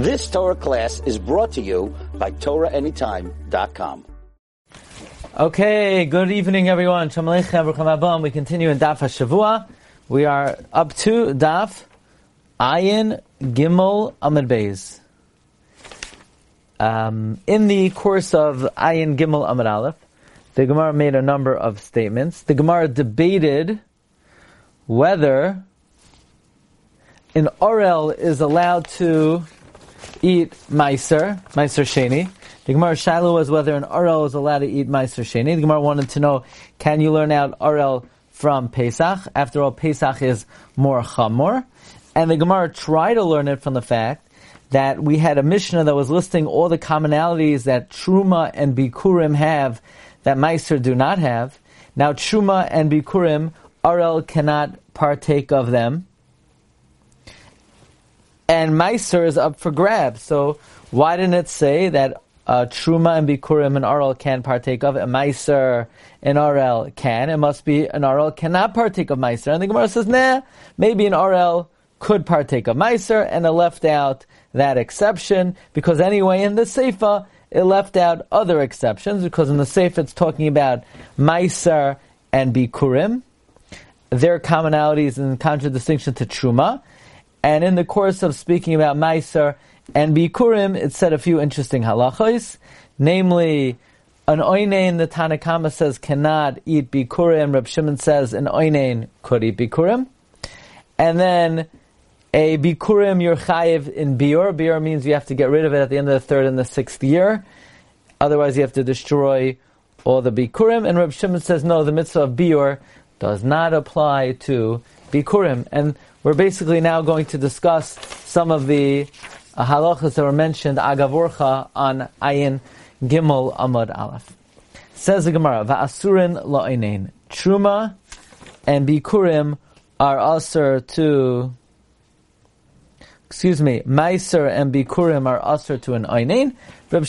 This Torah class is brought to you by TorahAnytime.com. Okay, good evening everyone. Shalom Aleichem, Baruch Haba. We continue in Daf HaShavua. We are up to Daf Ayin Gimel Amud Beis. In the course of Ayin Gimel Amud Aleph, the Gemara made a number of statements. The Gemara debated whether an orel is allowed to eat Meiser Sheni. The Gemara Shiloh was whether an orel is allowed to eat Meiser Sheni. The Gemara wanted to know, can you learn out orel from Pesach? After all, Pesach is more chamor. And the Gemara tried to learn it from the fact that we had a Mishnah that was listing all the commonalities that Truma and Bikurim have that Meiser do not have. Now Truma and Bikurim, orel cannot partake of them. And Meiser is up for grabs. So why didn't it say that Truma and Bikurim and orel can partake of it? Meiser and orel can. It must be an orel cannot partake of Meiser. And the Gemara says, maybe an orel could partake of Meiser, and it left out that exception, because anyway in the Seifa, it left out other exceptions, because in the Seifa it's talking about Meiser and Bikurim, their commonalities in contradistinction to Truma. And in the course of speaking about Meiser and Bikurim, it said a few interesting halachos, namely, an oinein, the Tanna Kama says, cannot eat Bikurim. Reb Shimon says an oinein could eat Bikurim. And then, a Bikurim you're chayiv in Bior. Bior means you have to get rid of it at the end of the third and the sixth year. Otherwise you have to destroy all the Bikurim. And Reb Shimon says, no, the mitzvah of Bior does not apply to Bikurim. And we're basically now going to discuss some of the halachas that were mentioned, Agav Orcha, on Ayin Gimel Amud Aleph. Says the Gemara, Va'asurin la'oinen. Truma and Bikurim are asur to... Meiser and Bikurim are asur to an oinen. Reb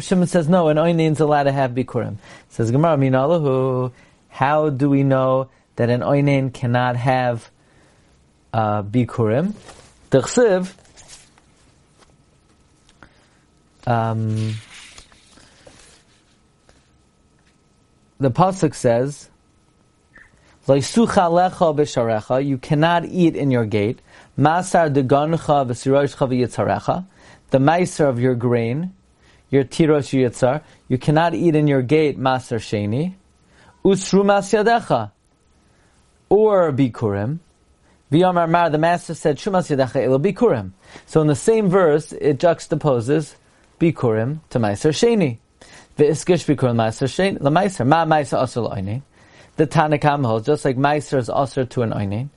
Shimon says, no, an oinen is allowed to have Bikurim. Says Gemara, Min alahu, how do we know that an oinen cannot have Bikurim? D'chsiv, the pasuk says, "Loisucha lecha b'sharecha." You cannot eat in your gate. Masar degancha v'siroshcha v'yitzarecha. The meiser of your grain, your tirosh yitzar, you cannot eat in your gate. Masar sheni, usrumas yadecha, or bikurim. V'yomar mar, the master said, "Shumas yadecha elo bikurim." So in the same verse, it juxtaposes bikurim to meiser sheni. V'iskish bikurim meiser sheni lemeiser. Ma meiser asur l'oinen. The Tanna Kama holds, just like Meiser is asur to an oinen,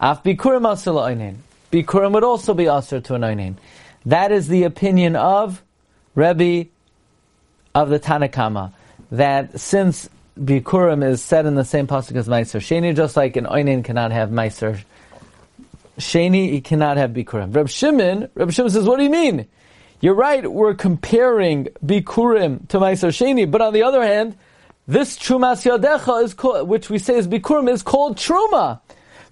Af Bikurim asur l'oinen. Bikurim would also be asur to an oinen. That is the opinion of Rebbe of the Tanna Kama, that since Bikurim is said in the same pasuk as Meiser Sheni, just like an oinen cannot have Meiser Sheni, he cannot have Bikurim. Reb Shimon says, what do you mean? You're right, we're comparing Bikurim to Meiser Sheni, but on the other hand, this Trumas Yodecha, is called, which we say is Bikurim, is called Truma.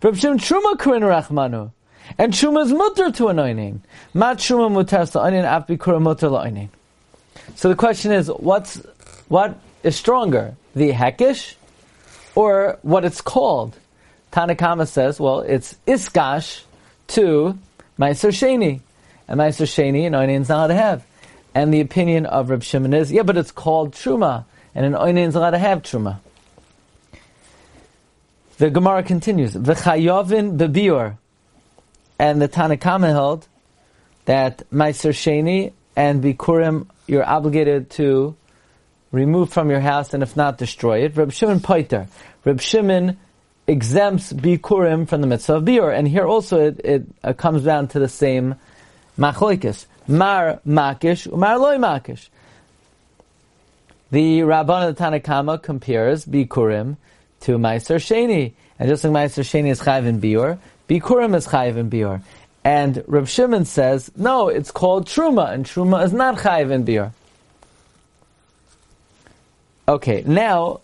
Reb Shimon, Truma Karin Rachmanu. And Truma is mutter to an oinen. Ma Truma mutar l'oinen, af Bikurim mutar l'oinen. So the question is, what is stronger? The Hekish? Or what it's called? Tanna Kama says, well, it's Iskash to Meiser Sheni. And Meiser Sheni, an oinen is not allowed to have. And the opinion of Reb Shimon is, yeah, but it's called Truma. And an oinen is allowed to have truma. The Gemara continues, V'chayovin bebior. And the Tanna Kama held that Meiser Sheni and Bikurim, you're obligated to remove from your house, and if not, destroy it. Reb Shimon Poiter. Reb Shimon exempts Bikurim from the mitzvah of bior. And here also it comes down to the same machlokes. Mar makish, umar loy makish. The Rabban of the Tanna Kama compares Bikurim to Meiser Sheni. And just like Meiser Sheni is Chayiv in Bior, Bikurim is Chayiv in Bior. And Reb Shimon says, no, it's called Truma, and Truma is not Chayiv in Bior. Okay, now,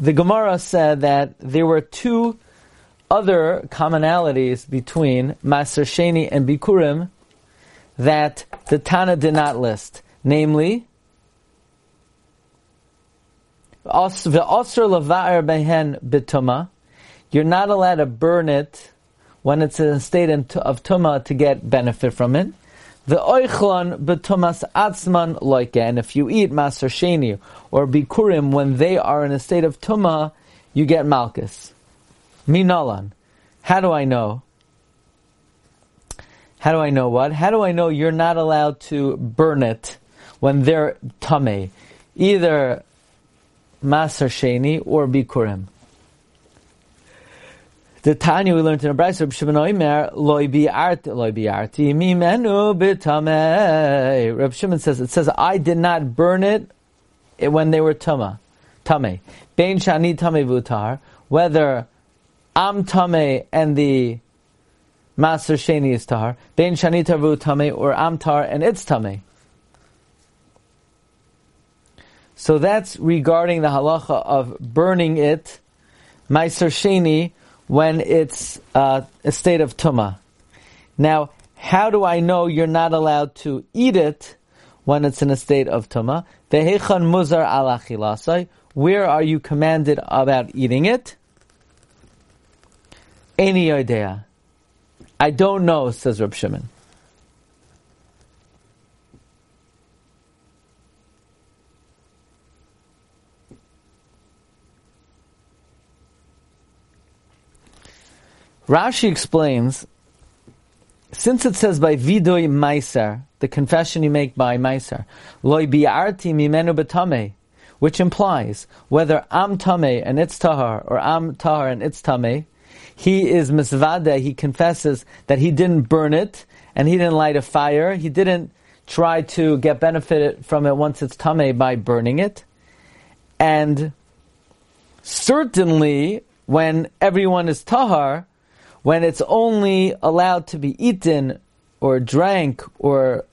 the Gemara said that there were two other commonalities between Meiser Sheni and Bikurim that the Tana did not list, namely, you're not allowed to burn it when it's in a state of Tumah to get benefit from it. The oichlon betumas atzman loike, and if you eat Maser Sheni or Bikurim when they are in a state of Tumah, you get Malkus. Minalan. How do I know? How do I know what? How do I know you're not allowed to burn it when they're Tameh? Either Maser Sheni or Bikurim. The Tanya we learned in a Brayser, Reb Shimon says, it says, I did not burn it when they were Tameh. Bein Shani Tameh Vutar. Whether I'm Tameh and the Maser Sheni is Tahar, Bein Shani Tavu Tameh, or I'm Tahar and it's Tameh. So that's regarding the halacha of burning it, Maser Sheni, when it's a state of Tumah. Now, how do I know you're not allowed to eat it when it's in a state of Tumah? Vehechan muzar ala chilasai. Where are you commanded about eating it? Any idea? I don't know, says Reb Shimon. Rashi explains, since it says by vidui meiser, the confession you make by meiser, loy bi'arti mimenu betameh, which implies whether I'm tameh and it's tahar, or I'm tahar and it's tameh, he is misvada, he confesses that he didn't burn it, and he didn't light a fire, he didn't try to get benefit from it once it's tameh by burning it. And certainly, when everyone is tahar, when it's only allowed to be eaten or drank or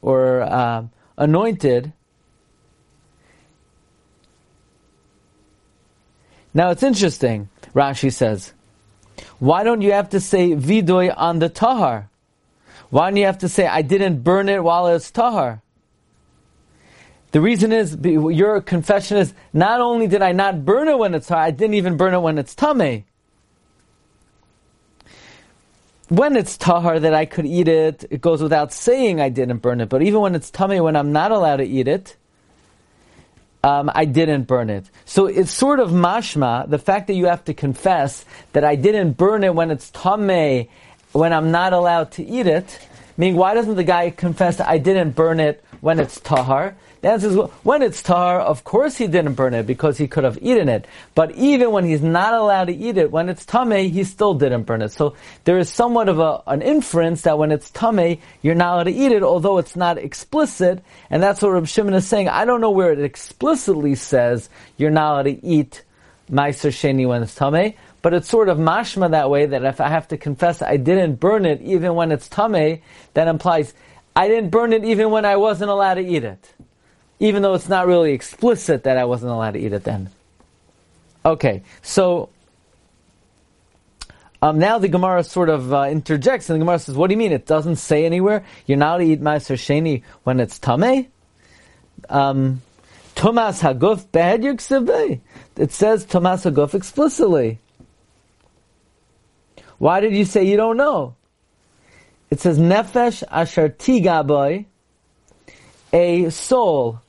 anointed. Now it's interesting, Rashi says, why don't you have to say vidui on the tahar? Why don't you have to say, I didn't burn it while it was tahar? The reason is, your confession is, not only did I not burn it when it's tahar, I didn't even burn it when it's tameh. When it's tahar that I could eat it, it goes without saying I didn't burn it. But even when it's tameh, when I'm not allowed to eat it, I didn't burn it. So it's sort of mashma, the fact that you have to confess that I didn't burn it when it's tameh, when I'm not allowed to eat it. Meaning, why doesn't the guy confess I didn't burn it when it's tahar? The answer is, when it's tahar, of course he didn't burn it because he could have eaten it. But even when he's not allowed to eat it, when it's tameh, he still didn't burn it. So there is somewhat of an inference that when it's tameh, you're not allowed to eat it, although it's not explicit. And that's what Reb Shimon is saying. I don't know where it explicitly says you're not allowed to eat Ma'aser Sheni when it's tameh, but it's sort of mashma that way, that if I have to confess I didn't burn it even when it's tameh, that implies I didn't burn it even when I wasn't allowed to eat it. Even though it's not really explicit that I wasn't allowed to eat it then. Okay, so now the Gemara sort of interjects, and the Gemara says, what do you mean? It doesn't say anywhere you're not allowed to eat Ma'aser Sheni when it's tameh? Tomas haguf behed yirksevei. It says Tomas haguf explicitly. Why did you say you don't know? It says nefesh asher tigaboy, a soul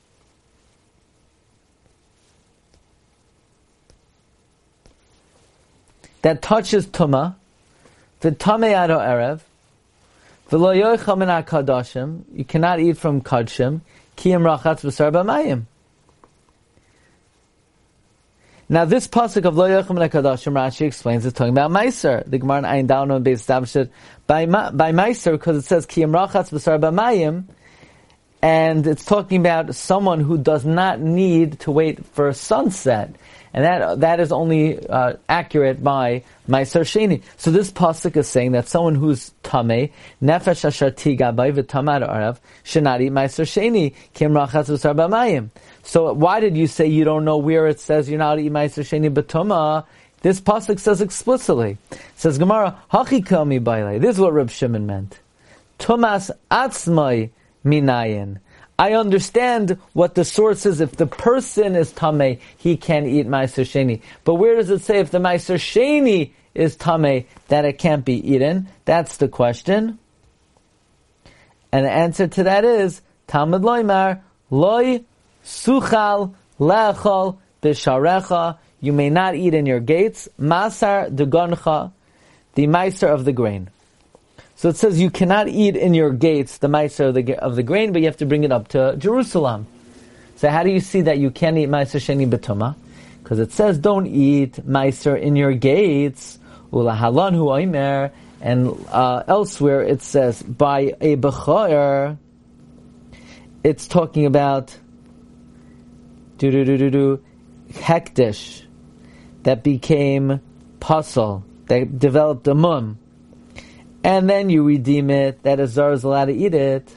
that touches Tumah, v'tameh ado erev, v'lo yochal min hakadoshim. You cannot eat from kadshim, ki im rachatz b'sar b'mayim. Now this pasuk of Lo Yochal Min HaKadoshim, Rashi explains, it's talking about Meiser. The Gemara in Ayin Dalet and Beis established it by Meiser, because it says Ki Im Rachatz B'Sar B'Mayim, and it's talking about someone who does not need to wait for sunset, and that is only accurate by Meiser Sheni. So this pasuk is saying that someone who's Tameh, Nefesh Asher Tigabai V'Tamad Arav, should not eat Meiser Sheni, Ki Im Rachatz B'Sar B'Mayim. So why did you say you don't know where it says you're not to eat Ma'aser Sheni b'tumah? This pasuk says explicitly. It says Gemara, Hachi kami baile. This is what Reb Shimon meant. Tumas atzmai Minayin. I understand what the source is. If the person is Tameh, he can eat Ma'aser Sheni. But where does it say if the Ma'aser Sheni is Tameh, that it can't be eaten? That's the question. And the answer to that is, Talmud Loimar, Loi Suchal Lechol B'Sharecha. You may not eat in your gates. Masar Degoncha, the Ma'aser of the grain. So it says you cannot eat in your gates the ma'aser of the grain, but you have to bring it up to Jerusalem. So how do you see that you can't eat ma'aser sheni b'tumah? Because it says don't eat ma'aser in your gates. Ulahalan hu aimer, and elsewhere it says by a b'chayr. It's talking about hekdesh that became pasal, that developed a mum. And then you redeem it, that a zar is allowed to eat it.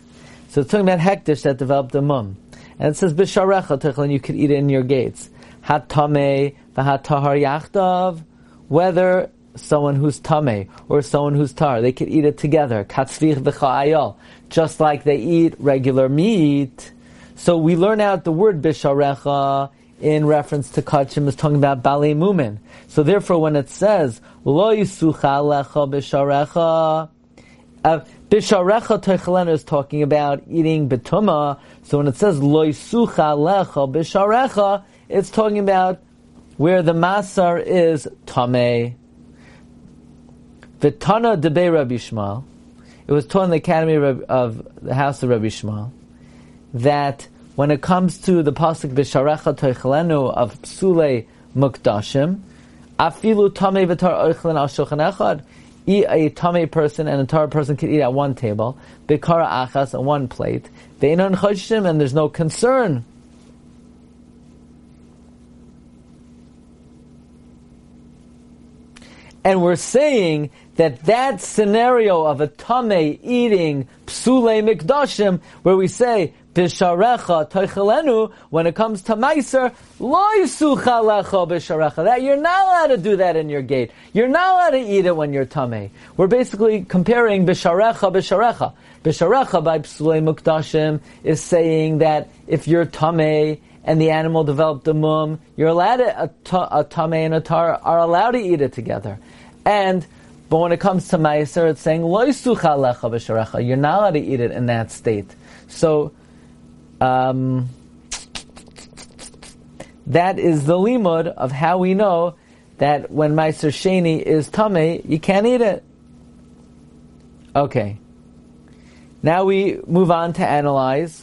So it's talking about hekdesh that developed a mum. And it says, B'sharecha techlan, you could eat it in your gates. Ha-tameh v'ha-tahar yachdav. Whether someone who's tameh or someone who's tar, they could eat it together. Katzvich v'cha'ayol. Just like they eat regular meat. So we learn out the word B'sharecha in reference to Kachim is talking about Balei Mumin. So therefore when it says, Lo Yisucha Lecha B'Sharecha, B'Sharecha Techlen is talking about eating B'tumah. So when it says, Lo Yisucha Lecha B'Sharecha, it's talking about where the Masar is Tameh. V'tana Debei Rabbi Shmuel. It was taught in the academy of the house of Rabbi Shmuel that when it comes to the pasuk B'sharecha toichlenu of psulei mukdashim, afilu tamei v'tar oichlin al shulchan echad, eat a tamei person and a tar person can eat at one table, b'kara achas, on one plate, v'einon chodshim, and there's no concern. And we're saying that scenario of a tamei eating psulei mukdashim, where we say B'sharecha toichelenu, when it comes to ma'aser, lo yisucha lecha b'sharecha, that you're not allowed to do that in your gate. You're not allowed to eat it when you're tameh. We're basically comparing B'sharecha b'sharecha. B'sharecha by psulei mukdashim is saying that if you're tameh and the animal developed a mum, you're allowed to, a tameh and a tar are allowed to eat it together. But when it comes to ma'aser, it's saying lo yisucha lecha b'sharecha. You're not allowed to eat it in that state. So that is the limud of how we know that when Ma'aser Sheni is Tameh, you can't eat it. Okay. Now we move on to analyze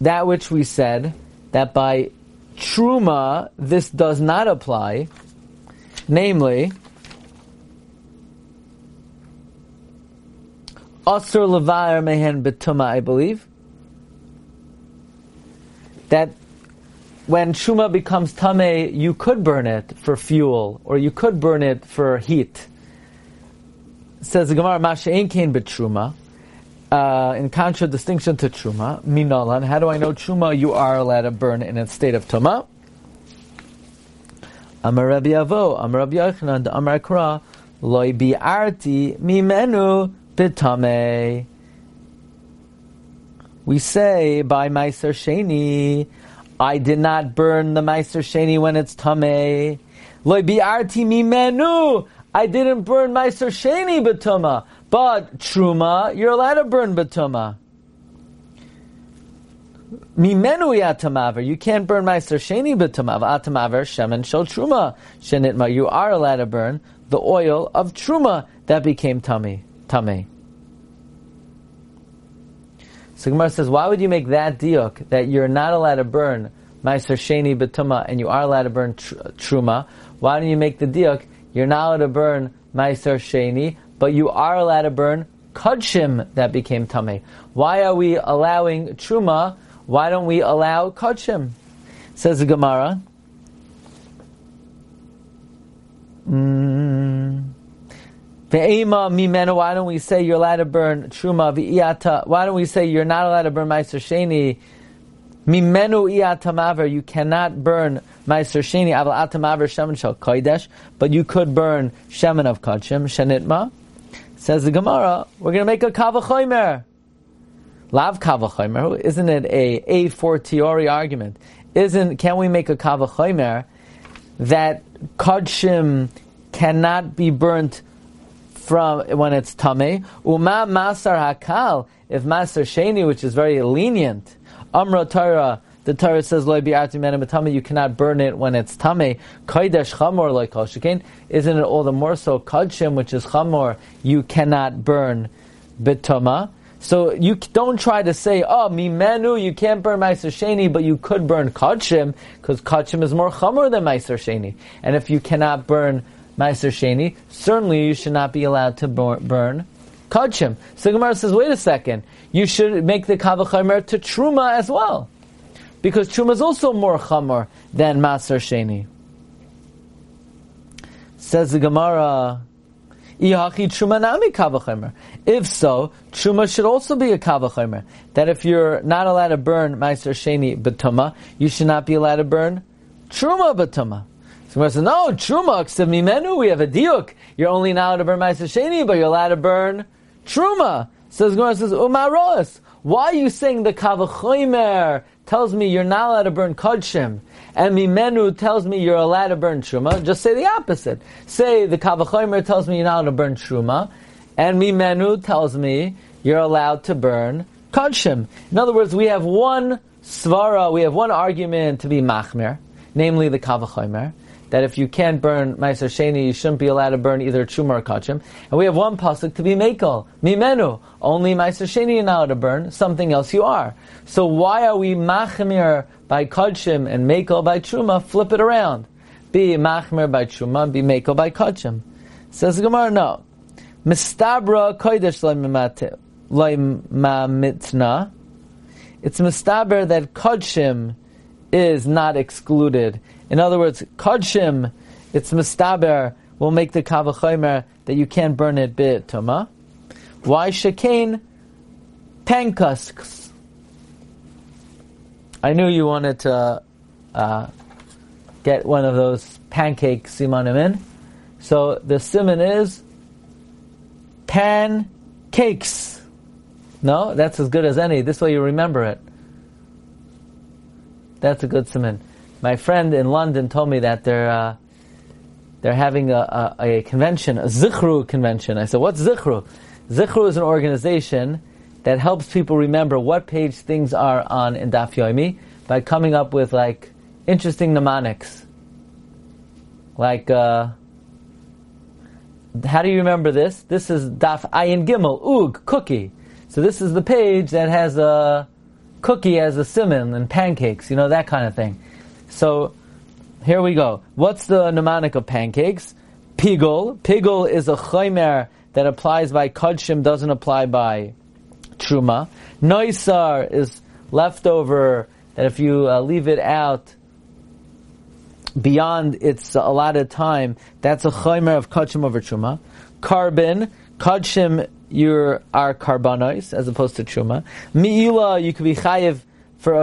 that which we said, that by Truma this does not apply, namely Asur Levayer Mehen B'tumah, I believe. That when Truma becomes Tameh, you could burn it for fuel, or you could burn it for heat. It says the Gemara, Ma she'en kein b'Truma, in contradistinction to Truma, Minolan, how do I know Truma you are allowed to burn in its state of Tuma? Amar Rabbi Avo, Amar Rabbi Yochanan, Amar Kra, Loi bi'arti mimenu b'Tameh. We say, by Ma'aser Sheni, I did not burn the Ma'aser Sheni when it's Tameh. Lo bi'arti mimenu, I didn't burn Ma'aser Sheni b'tumah. But Truma, you're allowed to burn b'tumah. Mimenu yatamaver, you can't burn Ma'aser Sheni b'tumah. Atamaver shemen shel Truma shenitma, you are allowed to burn the oil of Truma that became Tameh. So Gemara says, why would you make that diuk that you're not allowed to burn Ma'aser Sheni b'tumah and you are allowed to burn Truma? Why don't you make the diuk you're not allowed to burn Ma'aser Sheni, but you are allowed to burn Kodshim that became Tameh? Why are we allowing Truma? Why don't we allow Kodshim? Says the Gemara, Ve'ema mimenu, why don't we say you're allowed to burn Truma v'iyata? Why don't we say you're not allowed to burn Ma'aser Sheni? Mimenu iyatamaver, you cannot burn Ma'aser Sheni. Aval atamaver shemen shel kodesh, but you could burn shemen of kodshim shenitma. Says the Gemara, we're going to make a kavachomer. Lav kavachomer, isn't it a fortiori argument? Can we make a kavachomer that kodshim cannot be burnt from when it's tameh? Uma masar hakal, if masar sheni, which is very lenient, amra Torah, the Torah says loy bi'arti mena b'tameh, you cannot burn it when it's tameh. Kodesh chamor loy kol shekain, isn't it all the more so kodshim, which is chamor, you cannot burn b'tameh. So you don't try to say, oh, mimenu, you can't burn ma'aser sheni, but you could burn kodshim, because kodshim is more chamor than ma'aser sheni. And if you cannot burn ma'aser sheni, certainly you should not be allowed to burn kodshim. So Gemara says, wait a second, you should make the kavachomer to truma as well, because truma is also more chamor than ma'aser sheni. Says the Gemara, if so, truma should also be a kavachomer. That if you're not allowed to burn ma'aser sheni b'tumah, you should not be allowed to burn truma b'tumah. Someone says, no, truma, except mimenu, we have a diuk. You're only not allowed to burn ma'aser sheni, but you're allowed to burn truma. So the Gemara says, umaros, why are you saying the kavachomer tells me you're not allowed to burn kodshim, and mimenu tells me you're allowed to burn truma? Just say the opposite. Say the kavachomer tells me you're not allowed to burn truma, and mimenu tells me you're allowed to burn kodshim. In other words, we have one svara, we have one argument to be machmer, namely the kavachomer, that if you can't burn ma'aser sheni, you shouldn't be allowed to burn either truma or kodshim. And we have one pasuk to be mekel, mimenu, only ma'aser sheni you're not allowed to burn, something else you are. So why are we machmir by kodshim and mekel by truma? Flip it around. Be machmir by truma, be mekel by kodshim. Says the Gemara, no. Mistabra kodesh loimamitna. It's mistaber that kodshim is not excluded. In other words, kodshim, it's mistaber, will make the kavachomer that you can't burn it b'tumah. Why shekain pankasks? I knew you wanted to get one of those pancake simanim in. So the siman is pancakes. No, that's as good as any. This way you remember it. That's a good siman. My friend in London told me that they're having a convention, a Zichru convention. I said, what's Zichru? Zichru is an organization that helps people remember what page things are on in Daf Yomi by coming up with like interesting mnemonics. Like, how do you remember this? This is Daf Ayin Gimel, Ug, cookie. So this is the page that has a cookie as a siman and pancakes, you know, that kind of thing. So, here we go. What's the mnemonic of pancakes? Pigol. Pigol is a chomer that applies by kodshim, doesn't apply by truma. Noisar is leftover, that if you leave it out beyond its allotted time, that's a chomer of kodshim over truma. Carbon, kodshim, you are karbanos, as opposed to truma. Mi'ila, you could be chayiv for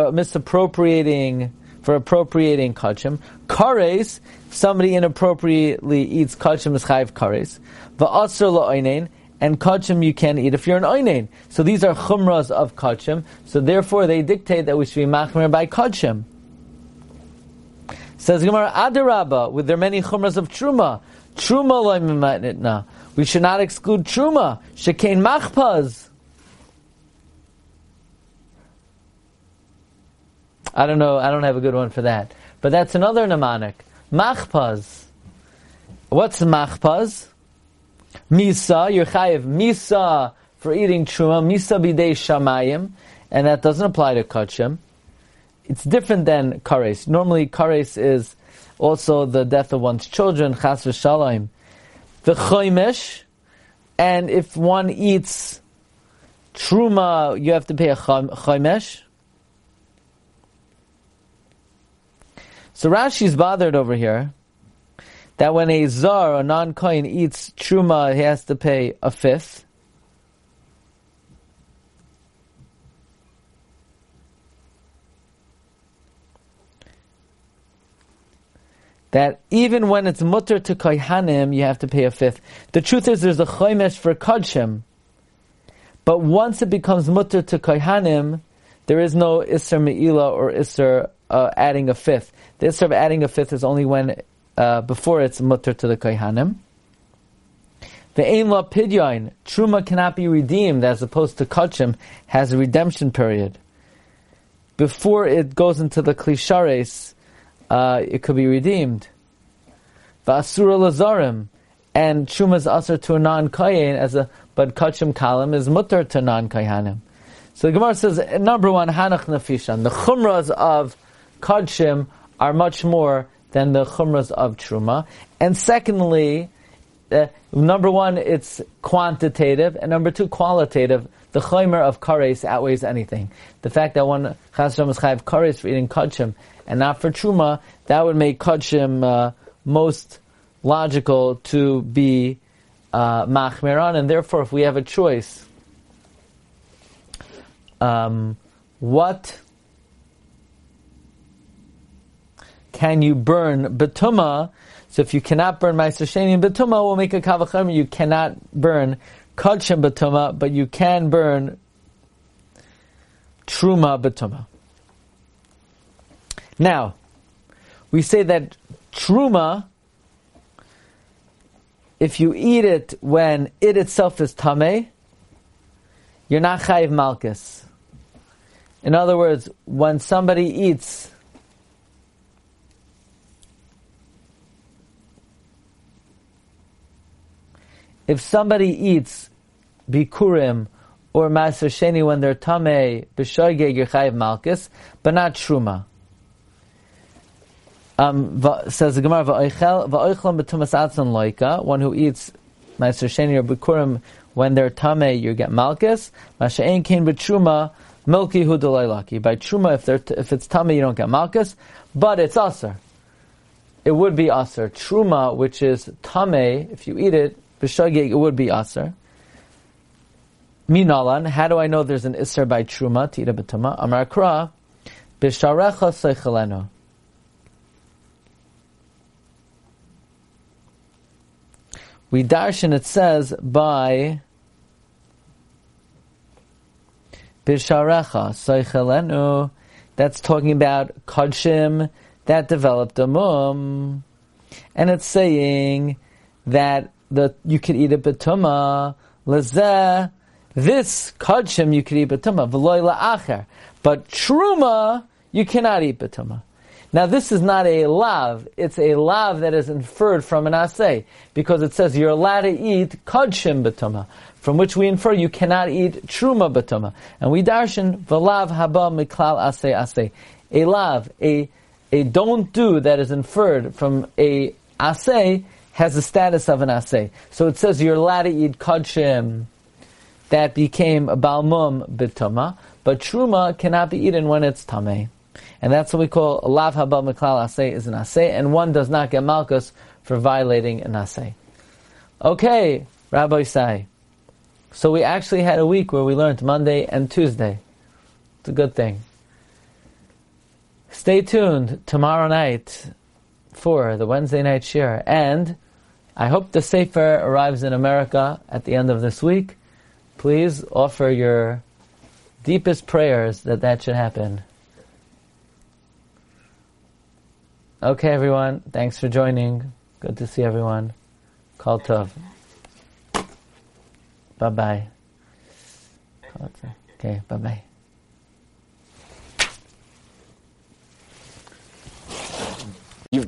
appropriating kachim. Kares, somebody inappropriately eats kachim is chayiv kares. Va'asr la'oinen, and kachim you can eat if you're an oinen. So these are chumras of kachim, so therefore they dictate that we should be machmer by kachim. Says Gemara, adaraba, with their many chumras of truma. Truma lo'imimatnitna. We should not exclude truma. Shekain machpaz. I don't know, I don't have a good one for that. But that's another mnemonic. Machpaz. What's machpaz? Misa, you're chayiv. Misa for eating truma. Misa bidei shamayim. And that doesn't apply to kodshim. It's different than kares. Normally kares is also the death of one's children. Chas v'shalayim. The choymesh. And if one eats truma, you have to pay a choymesh. So Rashi's bothered over here that when a zar, a non-kohen, eats truma, he has to pay a fifth. That even when it's mutter to kohanim, you have to pay a fifth. The truth is, there's a choymesh for kodshim, But once it becomes mutter to Kohanim, there is no Isser Me'ilah or Isser adding a fifth. The Isser of adding a fifth is only when before it's mutter to the Kohanim. The Ein La Pidyon, Truma cannot be redeemed as opposed to Kachim, has a redemption period. Before it goes into the Klishares, it could be redeemed. V'asura Lazarim, and Truma is Asr to a non-Kayin, but Kachim Kalim is Mutter to non-Kayanim. So the Gemara says, number one, Hanach Nafishan. The Chumras of Kachim are much more than the Chumras of Truma. And secondly, number one, it's quantitative, and number two, qualitative. The chaymer of kares outweighs anything. The fact that one chas v'shalom is chayav kares for eating kachim and not for truma, that would make kachim most logical to be machmeran, and therefore, if we have a choice, what can you burn betumah? So if you cannot burn Ma'aser Sheni and B'tumah, we'll make a Kavachomer. You cannot burn Kodshim B'tumah, but you can burn Truma B'tumah. Now, we say that Truma, if you eat it when it itself is Tameh, you're not Chayiv Malkus. In other words, when somebody eats Bikurim or Ma'aser Sheni when they're Tameh, B'Shoigeg, you're Chayiv Malkus, but not Truma. Says the Gemara, V'oichlam b'tumas atzon loika, one who eats Ma'aser Sheni or Bikurim when they're Tameh, you get Malkus. Ma'ashein kein b'Truma, milki hu d'loilaki. By Truma, if it's Tameh, you don't get Malkus, but it's Aser. It would be Aser. Truma, which is Tameh, if you eat it, it would be Aser. Minalan, how do I know there's an Isser by Truma, Tida B'tumah? Amar Kra, B'sharecha Seichelenu. We darshan, it says, by B'sharecha Seichelenu. That's talking about Kodshim that developed a mum. And it's saying that you could eat a betumah, lezeh, this kodshim you could eat betumah, v'loy la'acher. But truma, you cannot eat betumah. Now this is not a lav, it's a lav that is inferred from an aseh, because it says you're allowed to eat kodshim betumah, from which we infer you cannot eat truma betumah. And we darshan, v'lav haba miklal aseh. A lav, a don't do that is inferred from a aseh, has the status of an aseh. So it says you're allowed to eat kodshim that became a balmum b'tumah, but truma cannot be eaten when it's tameh. And that's what we call a lav haba miklal aseh is an aseh, and one does not get malchus for violating an aseh. Okay, Rabbi Isai. So we actually had a week where we learned Monday and Tuesday. It's a good thing. Stay tuned tomorrow night for the Wednesday night shir, and I hope the Sefer arrives in America at the end of this week. Please offer your deepest prayers that should happen. Okay, everyone, thanks for joining. Good to see everyone. Kol Tov. Bye-bye. Okay, bye-bye. You've